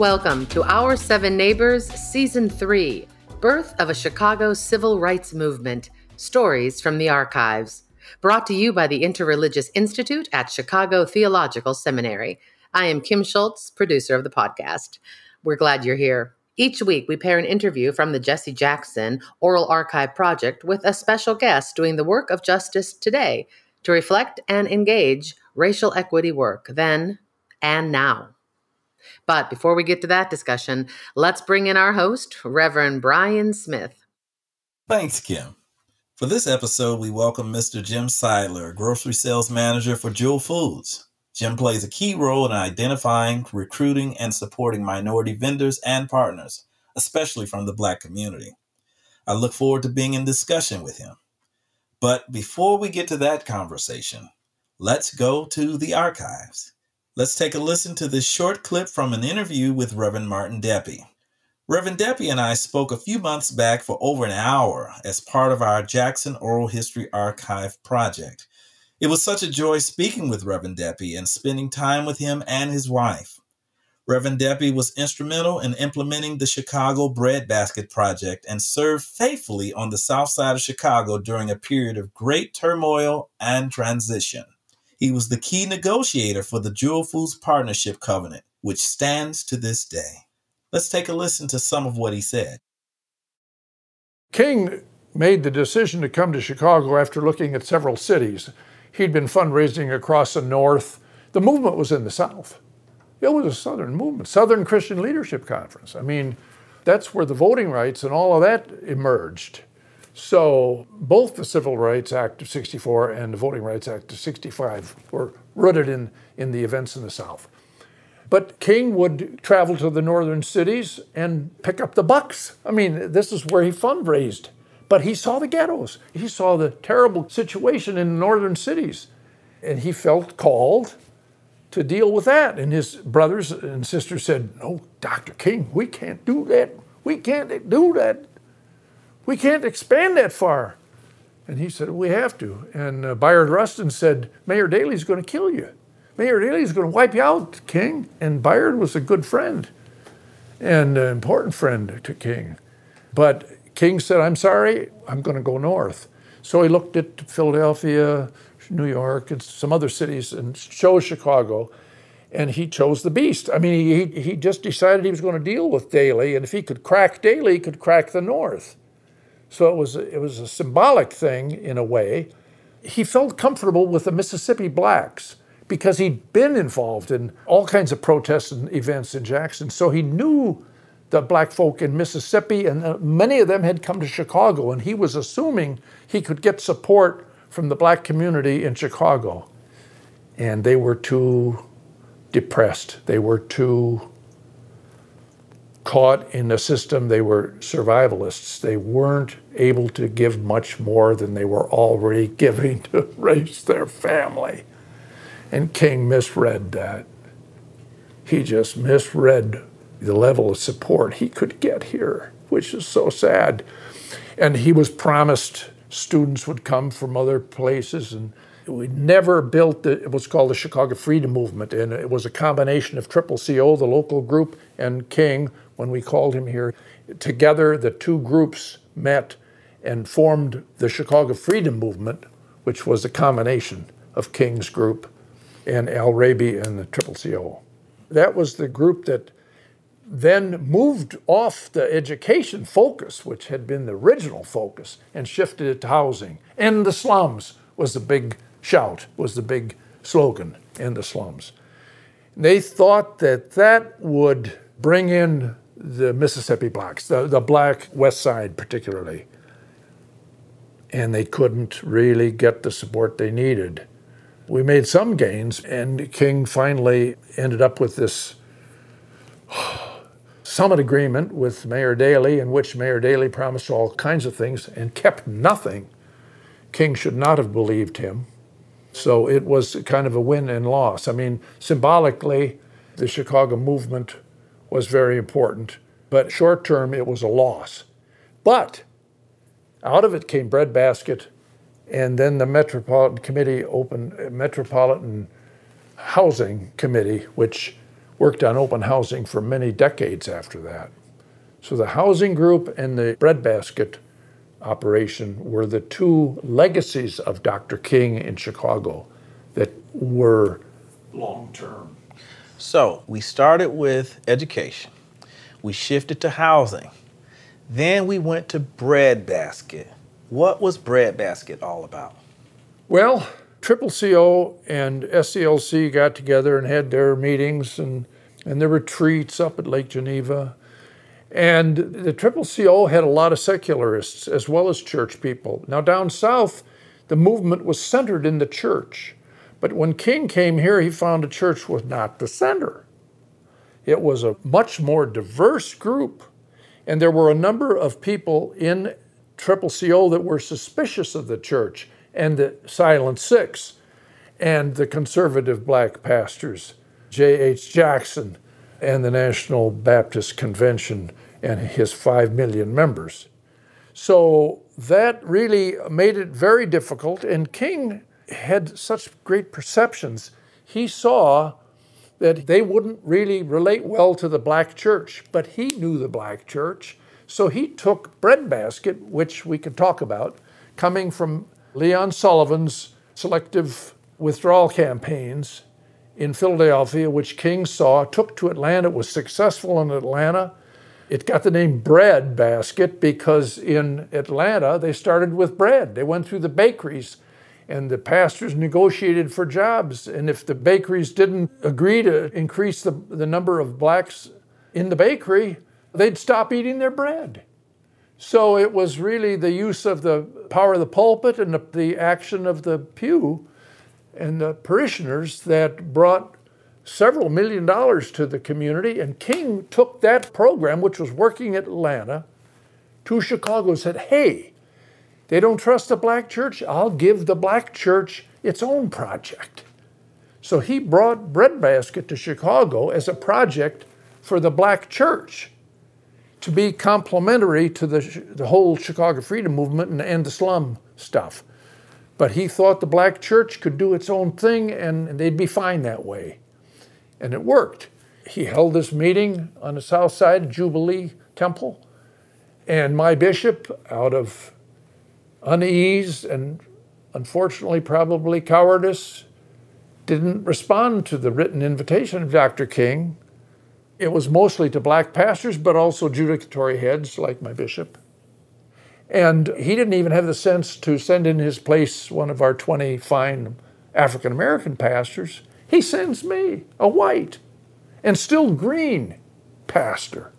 Welcome to Our Seven Neighbors, Season 3, Birth of a Chicago Civil Rights Movement, Stories from the Archives. Brought to you by the Interreligious Institute at Chicago Theological Seminary. I am Kim Schultz, producer of the podcast. We're glad you're here. Each week, we pair an interview from the Jesse Jackson Oral Archive Project with a special guest doing the work of justice today to reflect and engage racial equity work then and now. But before we get to that discussion, let's bring in our host, Reverend Brian Smith. Thanks, Kim. For this episode, we welcome Mr. Jim Seidler, grocery sales manager for Jewel Foods. Jim plays a key role in identifying, recruiting, and supporting minority vendors and partners, especially from the Black community. I look forward to being in discussion with him. But before we get to that conversation, let's go to the archives. Let's take a listen to this short clip from an interview with Reverend Martin Deppe. Reverend Deppe and I spoke a few months back for over an hour as part of our Jackson Oral History Archive project. It was such a joy speaking with Reverend Deppe and spending time with him and his wife. Reverend Deppe was instrumental in implementing the Chicago Breadbasket Project and served faithfully on the south side of Chicago during a period of great turmoil and transition. He was the key negotiator for the Jewel Foods Partnership Covenant, which stands to this day. Let's take a listen to some of what he said. King made the decision to come to Chicago after looking at several cities. He'd been fundraising across the North. The movement was in the South. It was a Southern movement, Southern Christian Leadership Conference. I mean, that's where the voting rights and all of that emerged. So both the Civil Rights Act of 1964 and the Voting Rights Act of 1965 were rooted in the events in the South. But King would travel to the northern cities and pick up the bucks. I mean, this is where he fundraised. But he saw the ghettos. He saw the terrible situation in the northern cities. And he felt called to deal with that. And his brothers and sisters said, "No, Dr. King, we can't do that. We can't do that. We can't expand that far." And he said, "We have to." And Bayard Rustin said, "Mayor Daley's going to kill you. Mayor Daley's going to wipe you out, King." And Bayard was a good friend and an important friend to King. But King said, "I'm sorry, I'm going to go north." So he looked at Philadelphia, New York, and some other cities and chose Chicago. And he chose the beast. I mean, he just decided he was going to deal with Daley. And if he could crack Daley, he could crack the North. So it was a symbolic thing in a way. He felt comfortable with the Mississippi blacks because he'd been involved in all kinds of protests and events in Jackson. So he knew the black folk in Mississippi, and many of them had come to Chicago, and he was assuming he could get support from the black community in Chicago. And they were too depressed. They were too caught in a system. They were survivalists. They weren't able to give much more than they were already giving to raise their family. And King misread that. He just misread the level of support he could get here, which is so sad. And he was promised students would come from other places, and we never built what's called the Chicago Freedom Movement, and it was a combination of CCCO, the local group, and King, when we called him here. Together, the two groups met and formed the Chicago Freedom Movement, which was a combination of King's group and Al Raby and the CCCO. That was the group that then moved off the education focus, which had been the original focus, and shifted it to housing. And the slums was the big shout, was the big slogan, in the slums. And they thought that that would bring in the Mississippi blacks, the black West Side particularly. And they couldn't really get the support they needed. We made some gains, and King finally ended up with this summit agreement with Mayor Daley, in which Mayor Daley promised all kinds of things and kept nothing. King should not have believed him. So it was kind of a win and loss. I mean, symbolically, the Chicago movement was very important, but short term, it was a loss. But out of it came Breadbasket, and then the Metropolitan Committee opened Metropolitan Housing Committee, which worked on open housing for many decades after that. So the housing group and the breadbasket operation were the two legacies of Dr. King in Chicago that were long-term. So we started with education. We shifted to housing. Then we went to breadbasket. What was breadbasket all about? Well, CCCO and SCLC got together and had their meetings and their retreats up at Lake Geneva. And the CCCO had a lot of secularists as well as church people. Now down south, the movement was centered in the church. But when King came here, he found the church was not the center. It was a much more diverse group. And there were a number of people in CCCO that were suspicious of the church and the Silent Six and the conservative black pastors, J.H. Jackson and the National Baptist Convention and his 5 million members. So that really made it very difficult. And King had such great perceptions. He saw that they wouldn't really relate well to the black church, but he knew the black church. So he took breadbasket, which we could talk about, coming from Leon Sullivan's selective withdrawal campaigns in Philadelphia, which King saw, took to Atlanta. It was successful in Atlanta. It got the name breadbasket because in Atlanta, they started with bread. They went through the bakeries, and the pastors negotiated for jobs. And if the bakeries didn't agree to increase the number of blacks in the bakery, they'd stop eating their bread. So it was really the use of the power of the pulpit and the action of the pew and the parishioners that brought several million dollars to the community. And King took that program, which was working in Atlanta, to Chicago and said, hey, they don't trust the black church. I'll give the black church its own project. So he brought breadbasket to Chicago as a project for the black church to be complementary to the whole Chicago Freedom Movement and the slum stuff. But he thought the black church could do its own thing and they'd be fine that way. And it worked. He held this meeting on the south side of Jubilee Temple, and my bishop, out of unease and unfortunately probably cowardice, didn't respond to the written invitation of Dr. King. It was mostly to black pastors, but also judicatory heads like my bishop. And he didn't even have the sense to send in his place one of our 20 fine African-American pastors. He sends me, a white and still green pastor,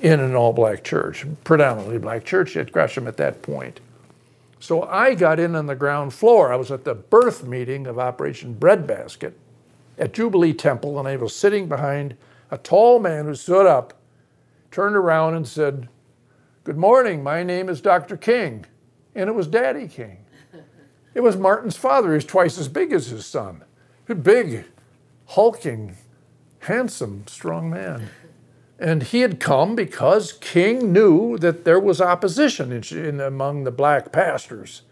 in an all-black church, predominantly black church at Gresham at that point. So I got in on the ground floor. I was at the birth meeting of Operation Breadbasket at Jubilee Temple, and I was sitting behind a tall man who stood up, turned around and said, "Good morning, my name is Dr. King." And it was Daddy King. It was Martin's father, who was twice as big as his son. A big, hulking, handsome, strong man. And he had come because King knew that there was opposition among the black pastors.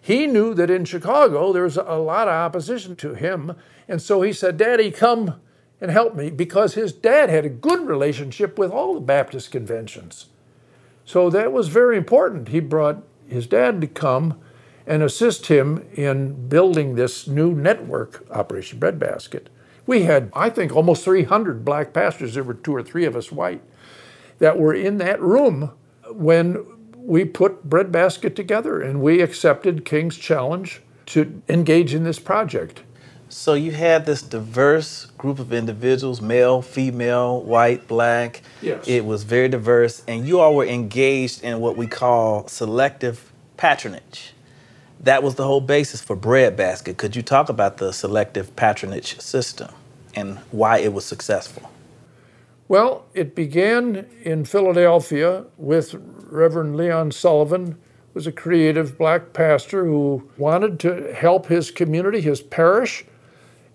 He knew that in Chicago there was a lot of opposition to him. And so he said, "Daddy, come and help me," because his dad had a good relationship with all the Baptist conventions. So that was very important. He brought his dad to come and assist him in building this new network, Operation Breadbasket. We had, I think, almost 300 black pastors. There were two or three of us white that were in that room when we put Breadbasket together, and we accepted King's challenge to engage in this project. So you had this diverse group of individuals, male, female, white, black. Yes. It was very diverse, and you all were engaged in what we call selective patronage. That was the whole basis for Breadbasket. Could you talk about the selective patronage system and why it was successful? Well, it began in Philadelphia with Reverend Leon Sullivan, who was a creative black pastor who wanted to help his community, his parish,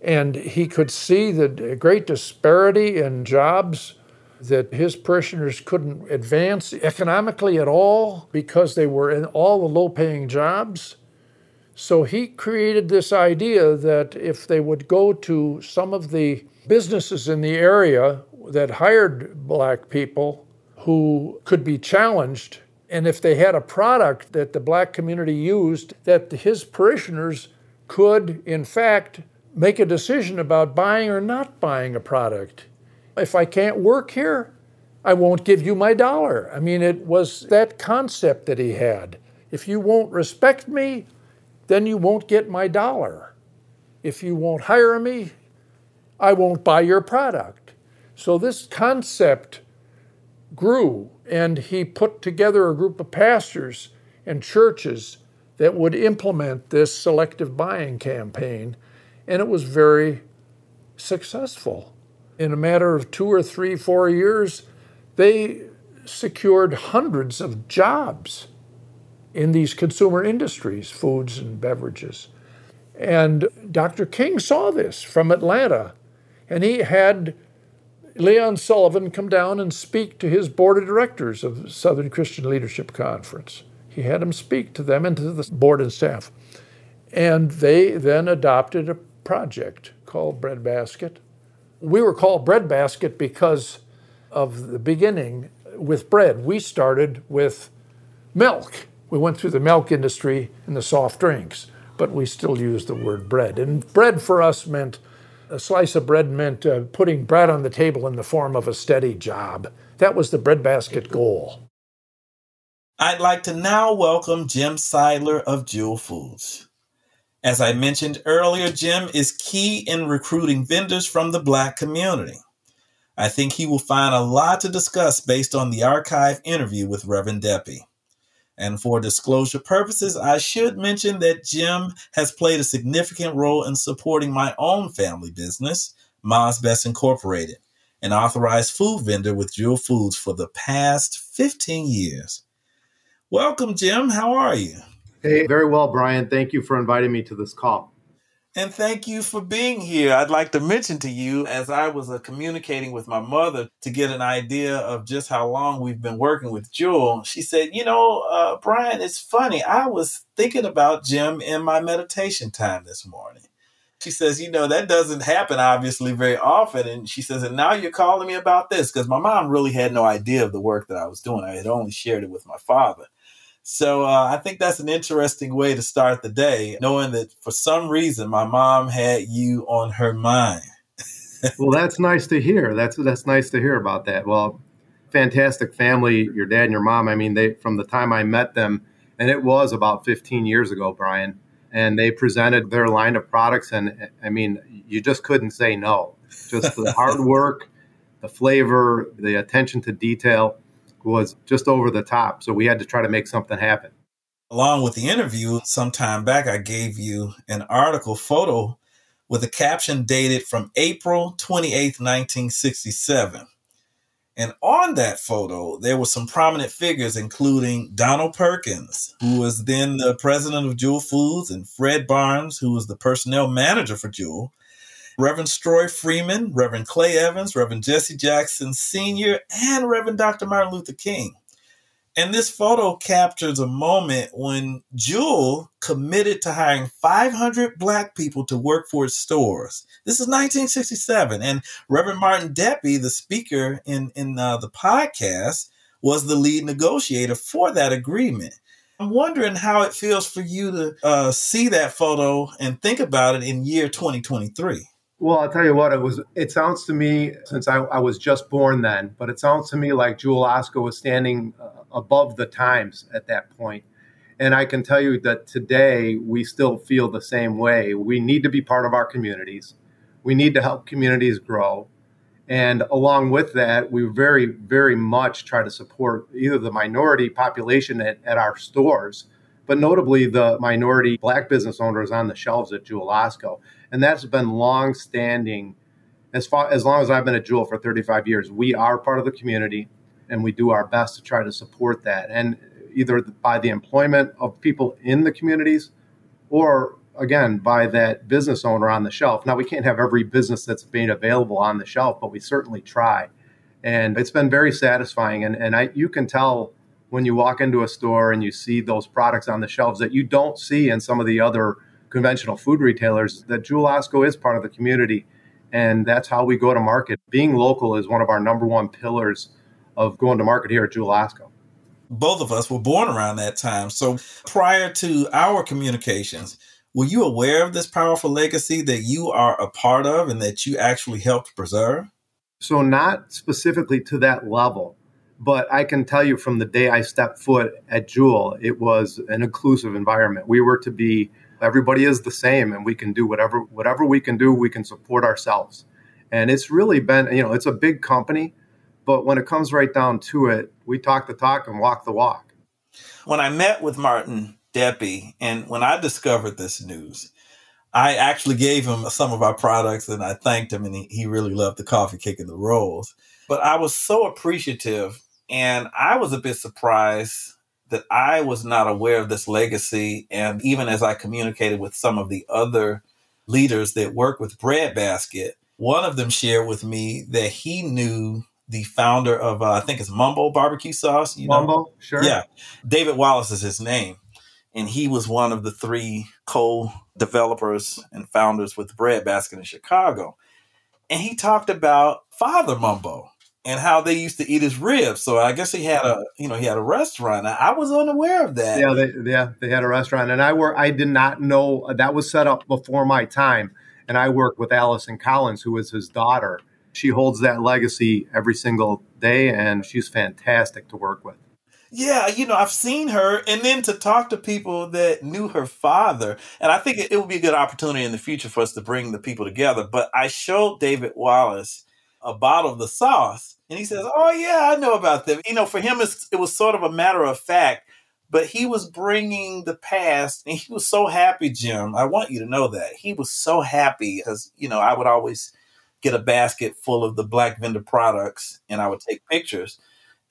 and he could see the great disparity in jobs that his parishioners couldn't advance economically at all because they were in all the low-paying jobs. So he created this idea that if they would go to some of the businesses in the area that hired black people who could be challenged, and if they had a product that the black community used, that his parishioners could, in fact, make a decision about buying or not buying a product. If I can't work here, I won't give you my dollar. I mean, it was that concept that he had. If you won't respect me, then you won't get my dollar. If you won't hire me, I won't buy your product. So this concept grew, and he put together a group of pastors and churches that would implement this selective buying campaign, and it was very successful. In a matter of 2 or 3, 4 years, they secured hundreds of jobs in these consumer industries, foods and beverages. And Dr. King saw this from Atlanta, and he had Leon Sullivan come down and speak to his board of directors of Southern Christian Leadership Conference. He had him speak to them and to the board and staff. And they then adopted a project called Breadbasket. We were called Breadbasket because of the beginning with bread. We started with milk. We went through the milk industry and the soft drinks, but we still used the word bread. And bread for us meant a slice of bread meant putting bread on the table in the form of a steady job. That was the Breadbasket goal. I'd like to now welcome Jim Seidler of Jewel Foods. As I mentioned earlier, Jim is key in recruiting vendors from the Black community. I think he will find a lot to discuss based on the archive interview with Reverend Deppe. And for disclosure purposes, I should mention that Jim has played a significant role in supporting my own family business, Maz Best Incorporated, an authorized food vendor with Jewel Foods for the past 15 years. Welcome, Jim. How are you? Hey, very well, Brian. Thank you for inviting me to this call. And thank you for being here. I'd like to mention to you, as I was communicating with my mother to get an idea of just how long we've been working with Jewel, she said, Brian, it's funny. I was thinking about Jim in my meditation time this morning. She says, that doesn't happen, obviously, very often. And she says, and now you're calling me about this, because my mom really had no idea of the work that I was doing. I had only shared it with my father. So I think that's an interesting way to start the day, knowing that for some reason my mom had you on her mind. Well, that's nice to hear. That's nice to hear about that. Well, fantastic family, your dad and your mom. I mean, they from the time I met them, and it was about 15 years ago, Brian, and they presented their line of products. And I mean, you just couldn't say no. Just the hard work, the flavor, the attention to detail was just over the top. So we had to try to make something happen. Along with the interview, some time back, I gave you an article photo with a caption dated from April 28th, 1967. And on that photo, there were some prominent figures, including Donald Perkins, who was then the president of Jewel Foods, and Fred Barnes, who was the personnel manager for Jewel, Reverend Stroy Freeman, Reverend Clay Evans, Reverend Jesse Jackson Sr., and Reverend Dr. Martin Luther King. And this photo captures a moment when Jewel committed to hiring 500 Black people to work for its stores. This is 1967. And Reverend Martin Deppe, the speaker in the podcast, was the lead negotiator for that agreement. I'm wondering how it feels for you to see that photo and think about it in year 2023. Well, I'll tell you what, it sounds to me, since I was just born then, but it sounds to me like Jewel Osco was standing above the times at that point. And I can tell you that today we still feel the same way. We need to be part of our communities. We need to help communities grow. And along with that, we very, very much try to support either the minority population at our stores, but notably the minority Black business owners on the shelves at Jewel Osco. And that's been long-standing. As long as I've been at Jewel for 35 years, we are part of the community, and we do our best to try to support that, and either by the employment of people in the communities or, again, by that business owner on the shelf. Now, we can't have every business that's being available on the shelf, but we certainly try. And it's been very satisfying, and you can tell when you walk into a store and you see those products on the shelves that you don't see in some of the other conventional food retailers, that Jewel Osco is part of the community. And that's how we go to market. Being local is one of our number one pillars of going to market here at Jewel Osco. Both of us were born around that time. So prior to our communications, were you aware of this powerful legacy that you are a part of and that you actually helped preserve? So not specifically to that level, but I can tell you from the day I stepped foot at Jewel, it was an inclusive environment. We were to be, everybody is the same and we can do whatever we can do, we can support ourselves. And it's really been, you know, it's a big company, but when it comes right down to it, we talk the talk and walk the walk. When I met with Martin Deppe, and when I discovered this news, I actually gave him some of our products and I thanked him, and he really loved the coffee cake and the rolls. But I was so appreciative, and I was a bit surprised that I was not aware of this legacy. And even as I communicated with some of the other leaders that work with Breadbasket, one of them shared with me that he knew the founder of, I think it's Mumbo Barbecue Sauce. You know? Mumbo, sure. Yeah. David Wallace is his name. And he was one of the three co-developers and founders with Breadbasket in Chicago. And he talked about Father Mumbo and how they used to eat his ribs. So I guess he had a restaurant. I was unaware of that. Yeah, they had a restaurant. And I did not know that was set up before my time. And I worked with Allison Collins, who is his daughter. She holds that legacy every single day, and she's fantastic to work with. Yeah, I've seen her. And then to talk to people that knew her father. And I think it would be a good opportunity in the future for us to bring the people together. But I showed David Wallace a bottle of the sauce, and he says, oh, yeah, I know about them. For him, it was sort of a matter of fact, but he was bringing the past, and he was so happy, Jim. I want you to know that. He was so happy because, I would always get a basket full of the Black vendor products, and I would take pictures.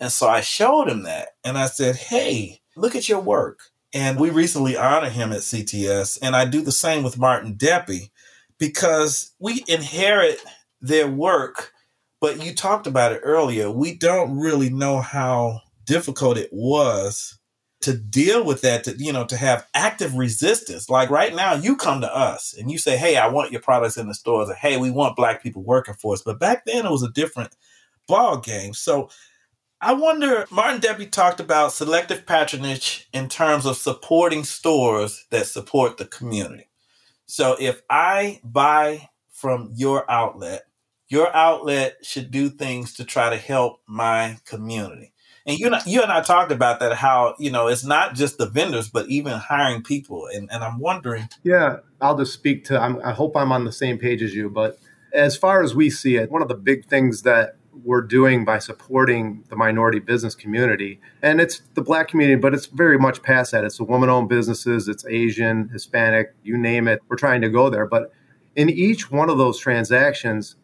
And so I showed him that, and I said, hey, look at your work. And we recently honored him at CTS, and I do the same with Martin Deppe, because we inherit their work, but you talked about it earlier. We don't really know how difficult it was to deal with that, to have active resistance. Like right now, you come to us and you say, hey, I want your products in the stores, or hey, we want Black people working for us. But back then, it was a different ball game. So I wonder, Martin Deppe talked about selective patronage in terms of supporting stores that support the community. So if I buy from your outlet should do things to try to help my community. And you and I talked about that, how, it's not just the vendors, but even hiring people. And I'm wondering. Yeah, I'll just speak to, I hope I'm on the same page as you. But as far as we see it, one of the big things that we're doing by supporting the minority business community, and it's the Black community, but it's very much past that. It's the woman-owned businesses, it's Asian, Hispanic, you name it. We're trying to go there. But in each one of those transactions,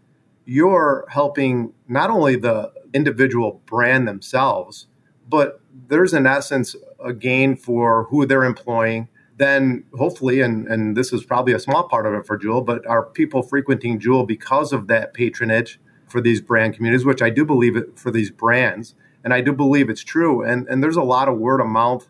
you're helping not only the individual brand themselves, but there's in essence a gain for who they're employing. Then hopefully, and this is probably a small part of it for Jewel, but are people frequenting Jewel because of that patronage for these brand communities, which I do believe it for these brands. And I do believe it's true. And there's a lot of word of mouth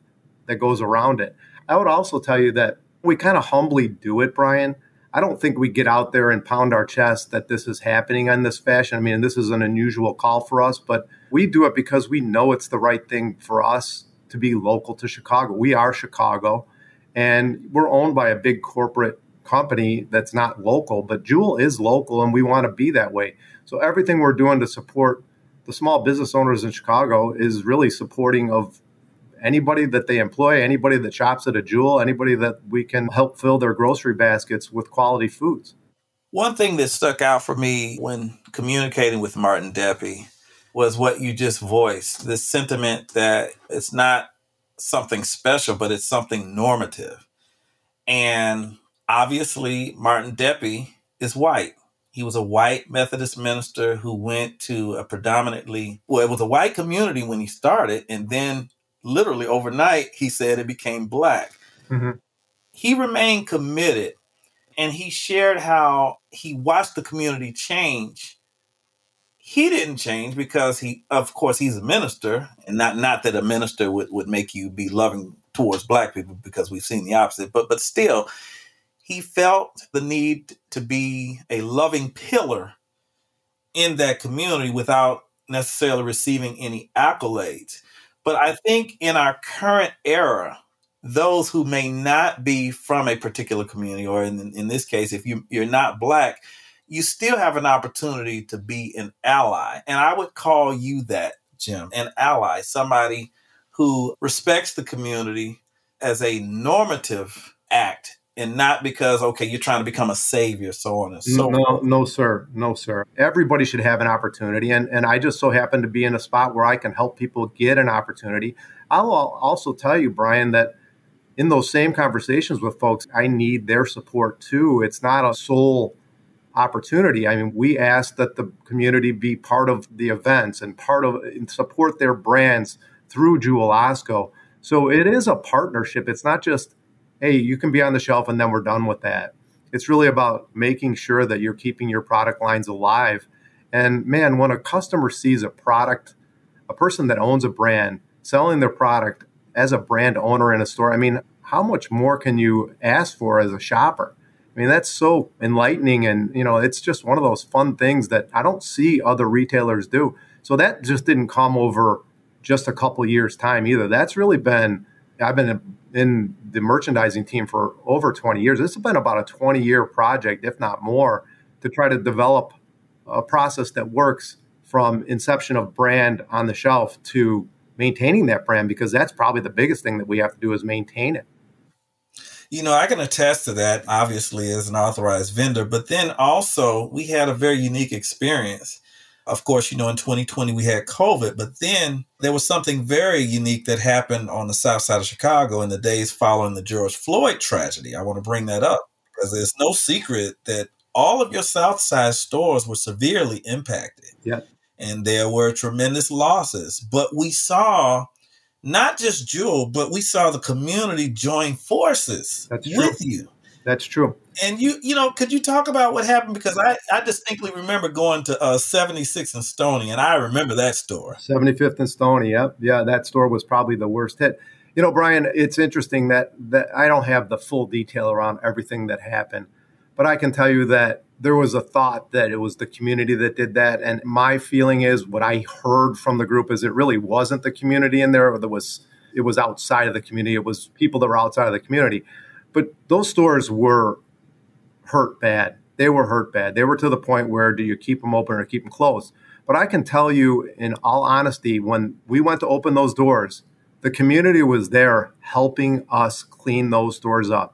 that goes around it. I would also tell you that we kind of humbly do it, Brian. I don't think we get out there and pound our chest that this is happening in this fashion. I mean, this is an unusual call for us, but we do it because we know it's the right thing for us to be local to Chicago. We are Chicago, and we're owned by a big corporate company that's not local, but Jewel is local, and we want to be that way. So everything we're doing to support the small business owners in Chicago is really supporting of anybody that they employ, anybody that shops at a Jewel, anybody that we can help fill their grocery baskets with quality foods. One thing that stuck out for me when communicating with Martin Deppe was what you just voiced, this sentiment that it's not something special, but it's something normative. And obviously, Martin Deppe is white. He was a white Methodist minister who went to a predominantly, well, it was a white community when he started, and then literally overnight, he said it became Black. Mm-hmm. He remained committed, and he shared how he watched the community change. He didn't change because he, of course, he's a minister, and not that a minister would make you be loving towards black people, because we've seen the opposite, but still, he felt the need to be a loving pillar in that community without necessarily receiving any accolades. But I think in our current era, those who may not be from a particular community, or in this case, if you're not black, you still have an opportunity to be an ally. And I would call you that, Jim, an ally, somebody who respects the community as a normative act, and not because, okay, you're trying to become a savior, so on and so on. No, sir. Everybody should have an opportunity. And I just so happen to be in a spot where I can help people get an opportunity. I'll also tell you, Brian, that in those same conversations with folks, I need their support too. It's not a sole opportunity. I mean, we ask that the community be part of the events and part of and support their brands through Jewel Osco. So it is a partnership. It's not just, hey, you can be on the shelf and then we're done with that. It's really about making sure that you're keeping your product lines alive. And man, when a customer sees a product, a person that owns a brand selling their product as a brand owner in a store, I mean, how much more can you ask for as a shopper? I mean, that's so enlightening. And, you know, it's just one of those fun things that I don't see other retailers do. So that just didn't come over just a couple years' time either. That's really been, I've been in the merchandising team for over 20 years. This has been about a 20-year project, if not more, to try to develop a process that works from inception of brand on the shelf to maintaining that brand, because that's probably the biggest thing that we have to do is maintain it. You know, I can attest to that, obviously, as an authorized vendor. But then also, we had a very unique experience. Of course, you know, in 2020, we had COVID. But then there was something very unique that happened on the south side of Chicago in the days following the George Floyd tragedy. I want to bring that up because there's no secret that all of your south side stores were severely impacted. Yeah. And there were tremendous losses. But we saw not just Jewel, but we saw the community join forces with you. That's true. And you know, could you talk about what happened? Because I distinctly remember going to 76 and Stony, and I remember that store. 75th and Stony, yep. Yeah, that store was probably the worst hit. You know, Brian, it's interesting that I don't have the full detail around everything that happened, but I can tell you that there was a thought that it was the community that did that. And my feeling is what I heard from the group is it really wasn't the community in there. It was outside of the community. It was people that were outside of the community. But those stores were hurt bad. They were hurt bad. They were to the point where do you keep them open or keep them closed? But I can tell you in all honesty, when we went to open those doors, the community was there helping us clean those stores up.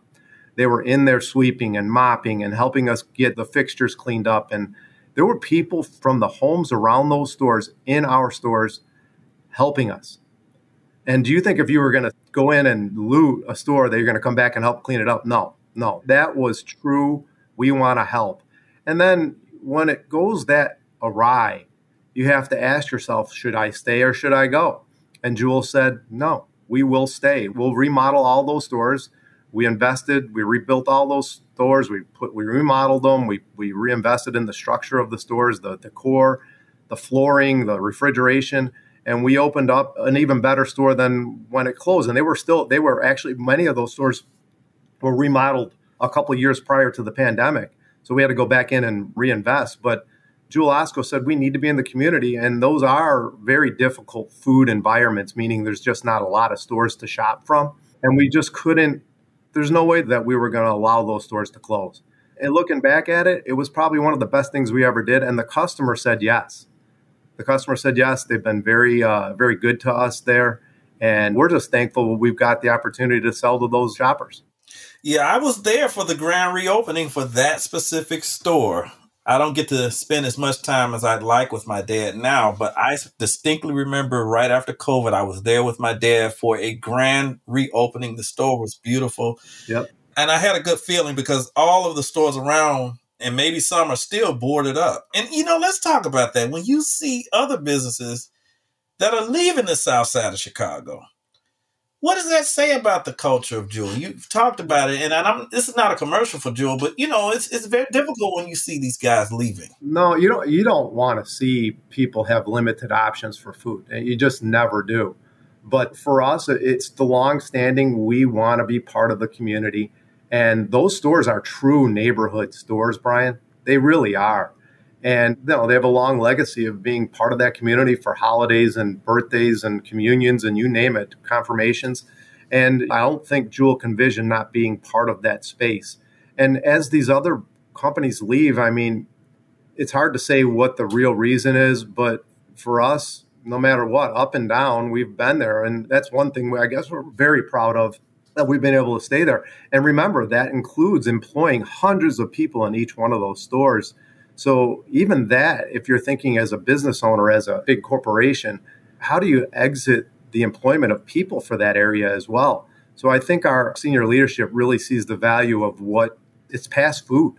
They were in there sweeping and mopping and helping us get the fixtures cleaned up. And there were people from the homes around those stores, in our stores, helping us. And do you think if you were going to go in and loot a store that you're going to come back and help clean it up? No, that was true. We want to help. And then when it goes that awry, you have to ask yourself, should I stay or should I go? And Jewel said, no, we will stay. We'll remodel all those stores. We invested, we rebuilt all those stores, we remodeled them, we reinvested in the structure of the stores, the decor, the flooring, the refrigeration, and we opened up an even better store than when it closed. And they were actually, many of those stores were remodeled a couple of years prior to the pandemic. So we had to go back in and reinvest. But Jewel Osco said, we need to be in the community. And those are very difficult food environments, meaning there's just not a lot of stores to shop from. And we just couldn't, there's no way that we were going to allow those stores to close. And looking back at it, it was probably one of the best things we ever did. And the customer said yes. The customer said yes. They've been very, very good to us there. And we're just thankful we've got the opportunity to sell to those shoppers. Yeah, I was there for the grand reopening for that specific store. I don't get to spend as much time as I'd like with my dad now, but I distinctly remember right after COVID, I was there with my dad for a grand reopening. The store was beautiful. Yep. And I had a good feeling because all of the stores around, and maybe some are still boarded up. And, you know, let's talk about that. When you see other businesses that are leaving the south side of Chicago, What does that say about the culture of Jewel? You've talked about it, and this is not a commercial for Jewel, but it's very difficult when you see these guys leaving. No, you don't want to see people have limited options for food, and you just never do. But for us, it's the longstanding, we want to be part of the community, and those stores are true neighborhood stores, Brian. They really are, and they have a long legacy of being part of that community for holidays and birthdays and communions and you name it, confirmations. And I don't think Jewel can vision not being part of that space. And as these other companies leave, it's hard to say what the real reason is, but for us, no matter what, up and down, we've been there. And that's one thing I guess we're very proud of, that we've been able to stay there. And remember, that includes employing hundreds of people in each one of those stores. So even that, if you're thinking as a business owner, as a big corporation, how do you exit the employment of people for that area as well? So I think our senior leadership really sees the value of what it's past food.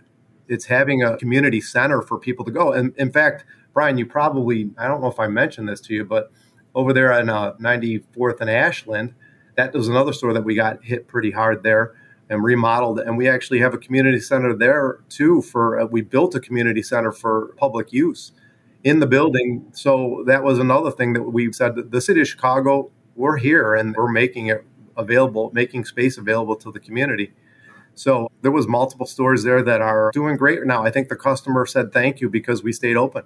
It's having a community center for people to go. And in fact, Brian, you probably, I don't know if I mentioned this to you, but over there on 94th and Ashland, that was another store that we got hit pretty hard there and remodeled. And we actually have a community center there too we built a community center for public use in the building. So that was another thing that we said, the city of Chicago, we're here and we're making it available, making space available to the community. So there was multiple stores there that are doing great now. I think the customer said thank you because we stayed open.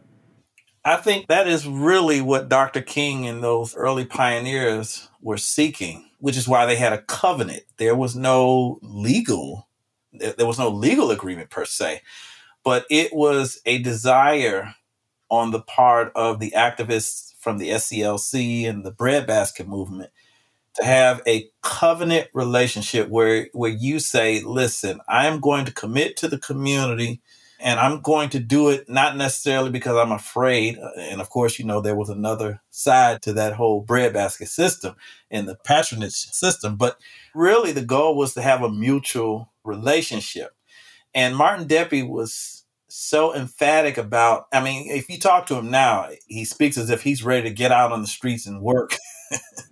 I think that is really what Dr. King and those early pioneers were seeking, which is why they had a covenant. There was no legal agreement per se, but it was a desire on the part of the activists from the SCLC and the Breadbasket movement to have a covenant relationship where you say, listen, I'm going to commit to the community. And I'm going to do it not necessarily because I'm afraid. And of course, there was another side to that whole breadbasket system and the patronage system. But really, the goal was to have a mutual relationship. And Martin Deppe was so emphatic about, if you talk to him now, he speaks as if he's ready to get out on the streets and work.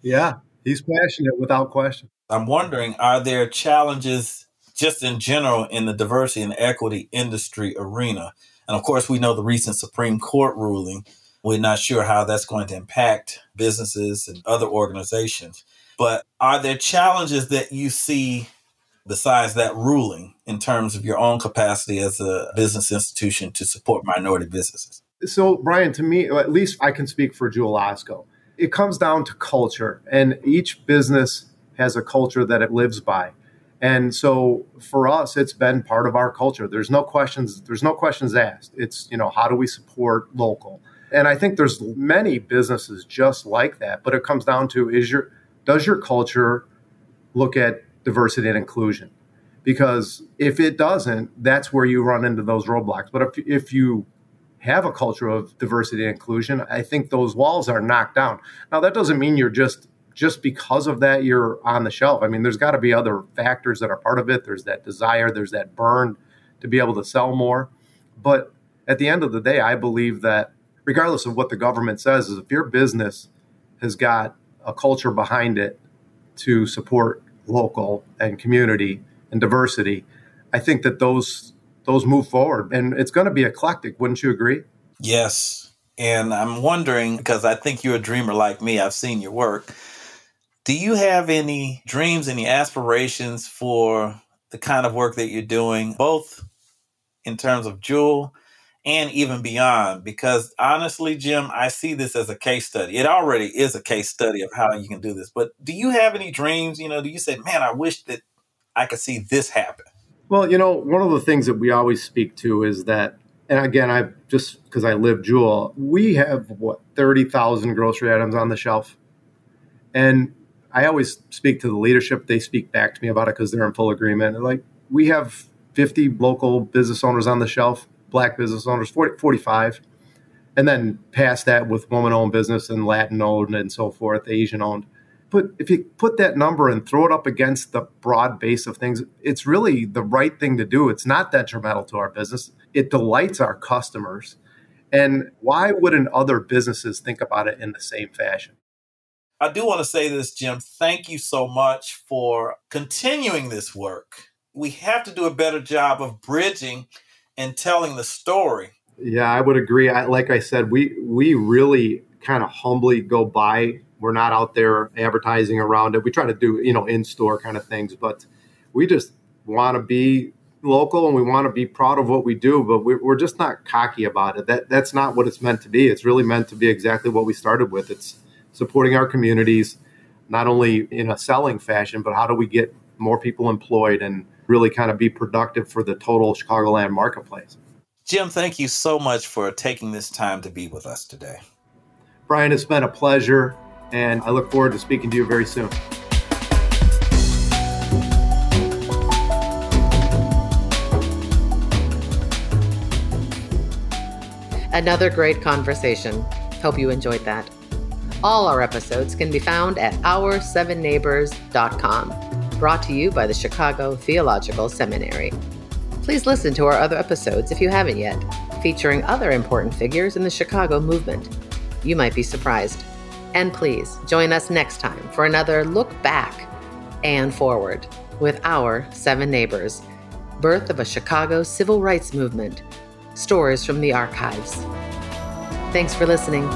Yeah, he's passionate without question. I'm wondering, are there challenges just in general in the diversity and equity industry arena? And of course, we know the recent Supreme Court ruling. We're not sure how that's going to impact businesses and other organizations. But are there challenges that you see besides that ruling in terms of your own capacity as a business institution to support minority businesses? So, Brian, to me, at least I can speak for Jewel Osco. It comes down to culture, and each business has a culture that it lives by. And so for us, it's been part of our culture. There's no questions asked. It's, how do we support local? And I think there's many businesses just like that. But it comes down to, does your culture look at diversity and inclusion? Because if it doesn't, that's where you run into those roadblocks. But if you have a culture of diversity and inclusion, I think those walls are knocked down. Now, that doesn't mean you're just because of that, you're on the shelf. There's got to be other factors that are part of it. There's that desire, there's that burn to be able to sell more. But at the end of the day, I believe that regardless of what the government says, is if your business has got a culture behind it to support local and community and diversity, I think that those move forward. And it's going to be eclectic. Wouldn't you agree? Yes. And I'm wondering, because I think you're a dreamer like me, I've seen your work. Do you have any dreams, any aspirations for the kind of work that you're doing, both in terms of Jewel and even beyond? Because honestly, Jim, I see this as a case study. It already is a case study of how you can do this. But do you have any dreams? Do you say, man, I wish that I could see this happen? Well, one of the things that we always speak to is that, and again, because I live Jewel, we have, 30,000 grocery items on the shelf. And I always speak to the leadership. They speak back to me about it because they're in full agreement. And we have 50 local business owners on the shelf, Black business owners, 45. And then past that with woman-owned business and Latin-owned and so forth, Asian-owned. But if you put that number and throw it up against the broad base of things, it's really the right thing to do. It's not detrimental to our business. It delights our customers. And why wouldn't other businesses think about it in the same fashion? I do want to say this, Jim. Thank you so much for continuing this work. We have to do a better job of bridging and telling the story. Yeah, I would agree. Like I said, we really kind of humbly go by. We're not out there advertising around it. We try to do, in-store kind of things, but we just want to be local and we want to be proud of what we do, but we're just not cocky about it. That's not what it's meant to be. It's really meant to be exactly what we started with. It's supporting our communities, not only in a selling fashion, but how do we get more people employed and really kind of be productive for the total Chicagoland marketplace. Jim, thank you so much for taking this time to be with us today. Brian, it's been a pleasure, and I look forward to speaking to you very soon. Another great conversation. Hope you enjoyed that. All our episodes can be found at our7neighbors.com, brought to you by the Chicago Theological Seminary. Please listen to our other episodes if you haven't yet, featuring other important figures in the Chicago movement. You might be surprised. And please join us next time for another look back and forward with Our Seven Neighbors, Birth of a Chicago Civil Rights Movement, Stories from the Archives. Thanks for listening.